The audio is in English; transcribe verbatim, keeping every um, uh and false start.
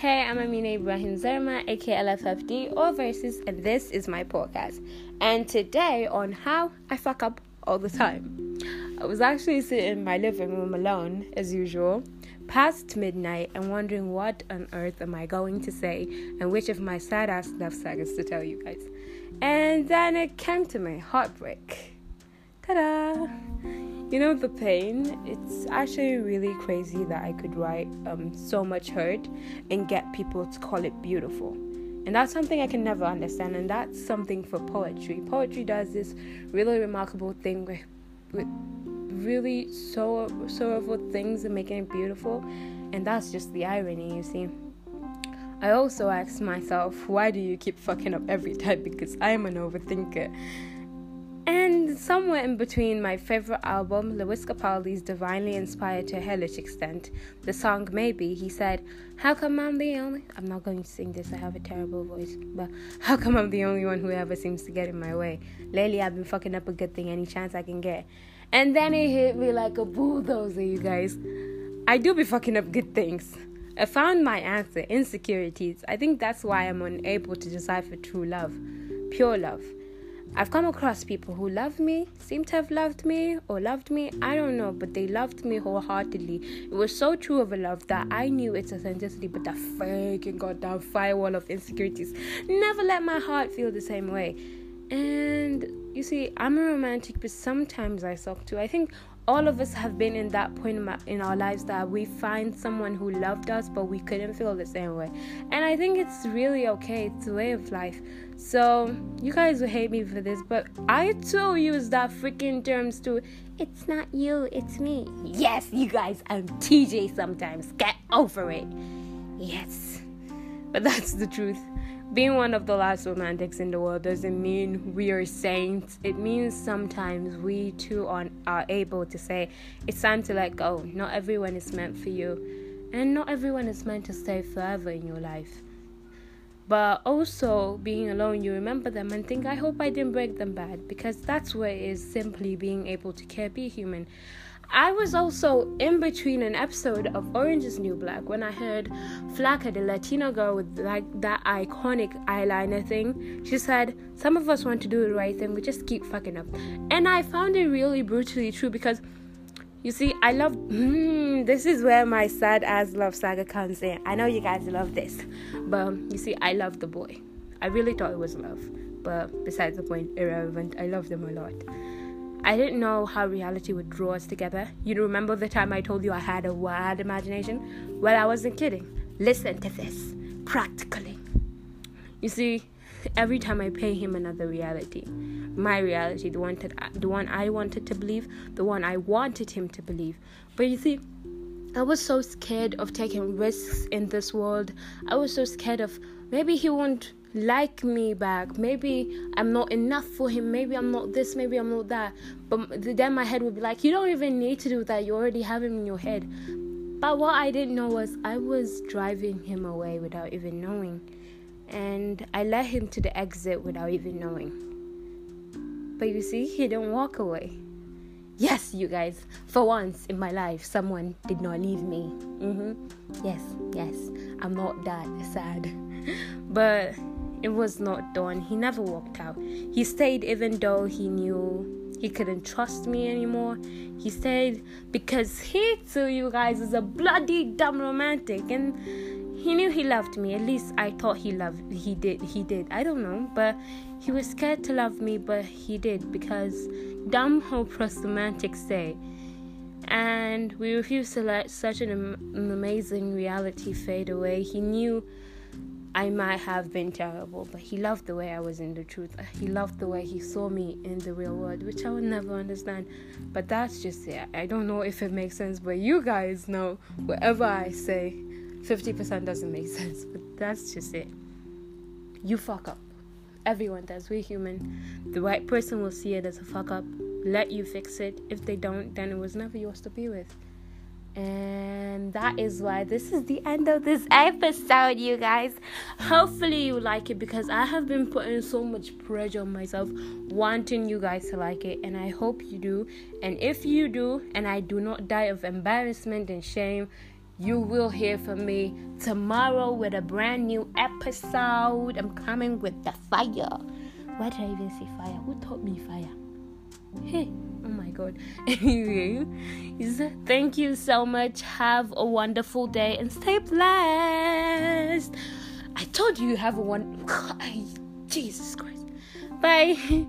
Hey, I'm Amina Ibrahim Zerma, aka L F F D, or Versus, and this is my podcast. And today on how I fuck up all the time. I was actually sitting in my living room alone, as usual, past midnight, and wondering what on earth am I going to say, and which of my sad-ass love sagas to tell you guys. And then it came to me, heartbreak. Ta-da! You know, the pain, it's actually really crazy that I could write um, so much hurt and get people to call it beautiful. And that's something I can never understand, and that's something for poetry. Poetry does this really remarkable thing with, with really sor- sorrowful things and making it beautiful, and that's just the irony, you see. I also asked myself, why do you keep fucking up every time? Because I'm an overthinker. And somewhere in between my favorite album, Lewis Capaldi's Divinely Inspired to a Hellish Extent, the song Maybe, he said, how come I'm the only... I'm not going to sing this, I have a terrible voice. But how come I'm the only one who ever seems to get in my way? Lately, I've been fucking up a good thing any chance I can get. And then it hit me like a bulldozer, you guys. I do be fucking up good things. I found my answer, insecurities. I think that's why I'm unable to decipher true love, pure love. I've come across people who love me, seem to have loved me, or loved me, I don't know, but they loved me wholeheartedly. It was so true of a love that I knew its authenticity, but that fucking goddamn firewall of insecurities never let my heart feel the same way. And, you see, I'm a romantic, but sometimes I suck too. I think all of us have been in that point in, my, in our lives that we find someone who loved us, but we couldn't feel the same way. And I think it's really okay. It's a way of life. So, you guys will hate me for this, but I too use that freaking terms too. It's not you, it's me. Yes, you guys, I'm T J sometimes. Get over it. Yes. But that's the truth. Being one of the last romantics in the world doesn't mean we are saints. It means sometimes we too are, are able to say, it's time to let go. Not everyone is meant for you. And not everyone is meant to stay forever in your life. But also, being alone, you remember them and think, I hope I didn't break them bad. Because that's what it is, simply being able to care, be human. I was also in between an episode of Orange is the New Black when I heard Flaca, the Latino girl with like that iconic eyeliner thing. She said, some of us want to do the right thing, we just keep fucking up. And I found it really brutally true because, you see, I love... Mm, this is where my sad-ass love saga comes in. I know you guys love this. But, you see, I love the boy. I really thought it was love. But besides the point, irrelevant, I love them a lot. I didn't know how reality would draw us together. You remember the time I told you I had a wild imagination? Well, I wasn't kidding. Listen to this. Practically. You see, every time I pay him another reality. My reality, the one, to, the one I wanted to believe, the one I wanted him to believe. But you see, I was so scared of taking risks in this world. I was so scared of maybe he won't like me back, maybe I'm not enough for him, maybe I'm not this, maybe I'm not that. But then my head would be like, you don't even need to do that, you already have him in your head. But what I didn't know was I was driving him away without even knowing, and I led him to the exit without even knowing. But you see, he didn't walk away. Yes, you guys, for once in my life, someone did not leave me. Mm-hmm. Yes, yes, I'm not that sad. But it was not done. He never walked out. He stayed even though he knew he couldn't trust me anymore. He stayed because he too, you guys, is a bloody dumb romantic. And he knew he loved me. At least I thought he loved he did he did. I don't know. But he was scared to love me, but he did, because dumb hopeless romantics say. And we refused to let such an, am- an amazing reality fade away. He knew I might have been terrible, but he loved the way I was in the truth. He loved the way he saw me in the real world, which I would never understand. But that's just it. Yeah, I don't know if it makes sense, but you guys know whatever I say, fifty percent doesn't make sense. But that's just it. You fuck up. Everyone does. We're human. The right person will see it as a fuck up, let you fix it. If they don't, then it was never yours to be with. And that is why this is the end of this episode, you guys. Hopefully you like it, because I have been putting so much pressure on myself wanting you guys to like it, and I hope you do. And if you do, and I do not die of embarrassment and shame, you will hear from me tomorrow with a brand new episode. I'm coming with the fire. Why did I even say fire? Who taught me fire? Hey, oh my God. Anyway, thank you so much. Have a wonderful day and stay blessed. I told you you have a one. Jesus Christ. Bye.